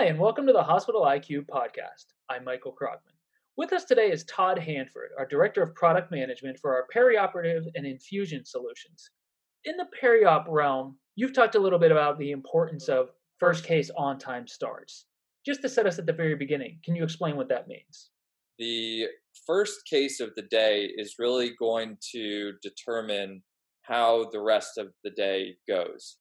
Hi, and welcome to the Hospital IQ podcast. I'm Michael Kragman. With us today is Todd Hanford, our Director of Product Management for our perioperative and infusion solutions. In the periop realm, you've talked a little bit about the importance of first case on-time starts. Just to set us at the very beginning, can you explain what that means? The first case of the day is really going to determine how the rest of the day goes.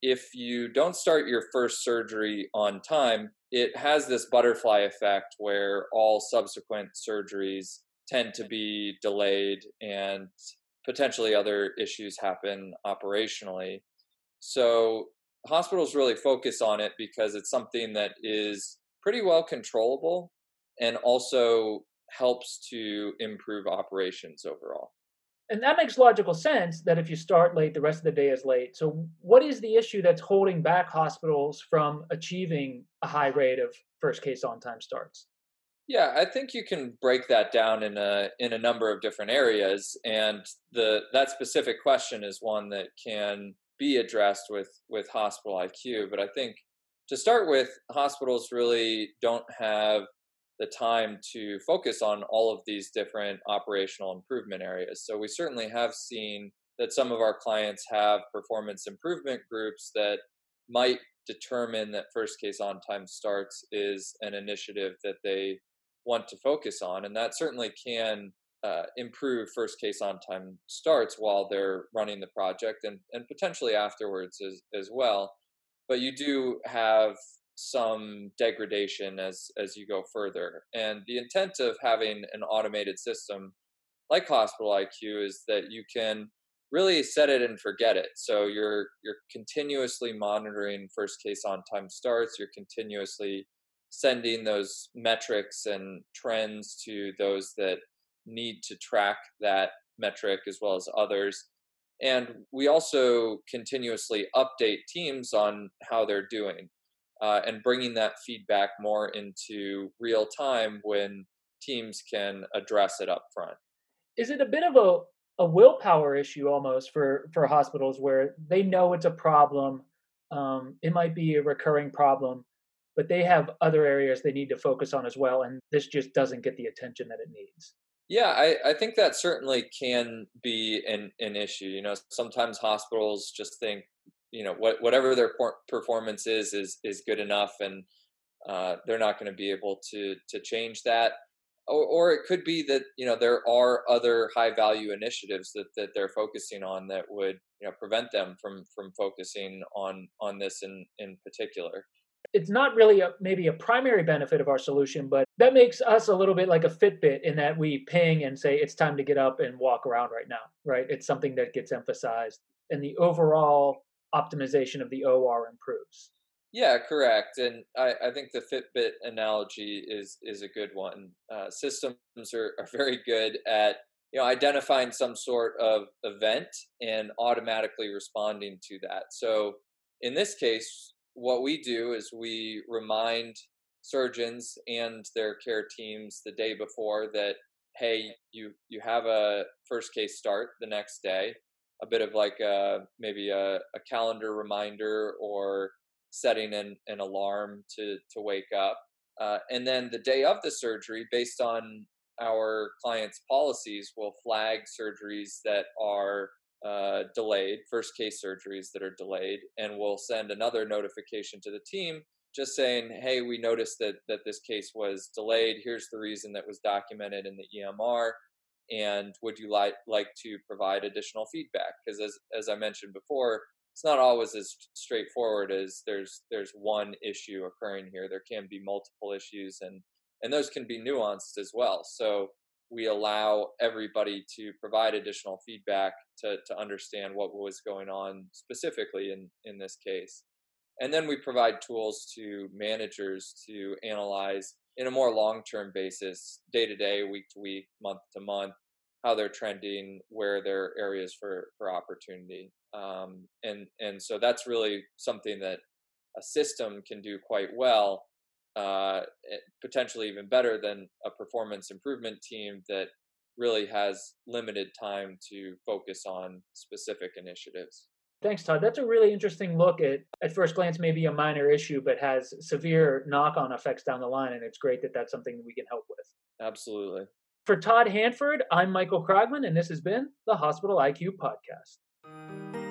If you don't start your first surgery on time, it has this butterfly effect where all subsequent surgeries tend to be delayed and potentially other issues happen operationally. So hospitals really focus on it because it's something that is pretty well controllable and also helps to improve operations overall. And that makes logical sense that if you start late, the rest of the day is late. So what is the issue that's holding back hospitals from achieving a high rate of first case on-time starts? Yeah, I think you can break that down in a number of different areas. And that specific question is one that can be addressed with Hospital IQ. But I think to start with, hospitals really don't have the time to focus on all of these different operational improvement areas. So we certainly have seen that some of our clients have performance improvement groups that might determine that first case on-time starts is an initiative that they want to focus on. And that certainly can improve first case on-time starts while they're running the project and potentially afterwards as well. But you do have some degradation as you go further. And the intent of having an automated system like Hospital IQ is that you can really set it and forget it. So you're continuously monitoring first case on-time starts. You're continuously sending those metrics and trends to those that need to track that metric as well as others. And we also continuously update teams on how they're doing. And bringing that feedback more into real time when teams can address it up front. Is it a bit of a willpower issue almost for hospitals where they know it's a problem, it might be a recurring problem, but they have other areas they need to focus on as well, and this just doesn't get the attention that it needs? Yeah, I think that certainly can be an issue. You know, sometimes hospitals just think, you know, whatever their performance is good enough, and they're not going to be able to change that. Or it could be that, you know, there are other high value initiatives that they're focusing on that would, you know, prevent them from focusing on this in particular. It's not really maybe a primary benefit of our solution, but that makes us a little bit like a Fitbit in that we ping and say it's time to get up and walk around right now, right? It's something that gets emphasized, and the overall optimization of the OR improves. Yeah, correct. And I think the Fitbit analogy is a good one. Systems are very good at, you know, identifying some sort of event and automatically responding to that. So in this case, what we do is we remind surgeons and their care teams the day before that, hey, you have a first case start the next day. A bit of like maybe a calendar reminder or setting an alarm to wake up. And then the day of the surgery, based on our clients' policies, we'll flag surgeries that are delayed, first case surgeries that are delayed, and we'll send another notification to the team just saying, hey, we noticed that this case was delayed. Here's the reason that was documented in the EMR. And would you like to provide additional feedback? Because as I mentioned before, it's not always as straightforward as there's one issue occurring here. There can be multiple issues, and those can be nuanced as well. So we allow everybody to provide additional feedback to understand what was going on specifically in this case. And then we provide tools to managers to analyze in a more long-term basis, day-to-day, week-to-week, month-to-month, how they're trending, where there are areas for opportunity. And so that's really something that a system can do quite well, potentially even better than a performance improvement team that really has limited time to focus on specific initiatives. Thanks, Todd. That's a really interesting look at first glance, maybe a minor issue, but has severe knock-on effects down the line. And it's great that that's something that we can help with. Absolutely. For Todd Hanford, I'm Michael Kragman, and this has been the Hospital IQ Podcast.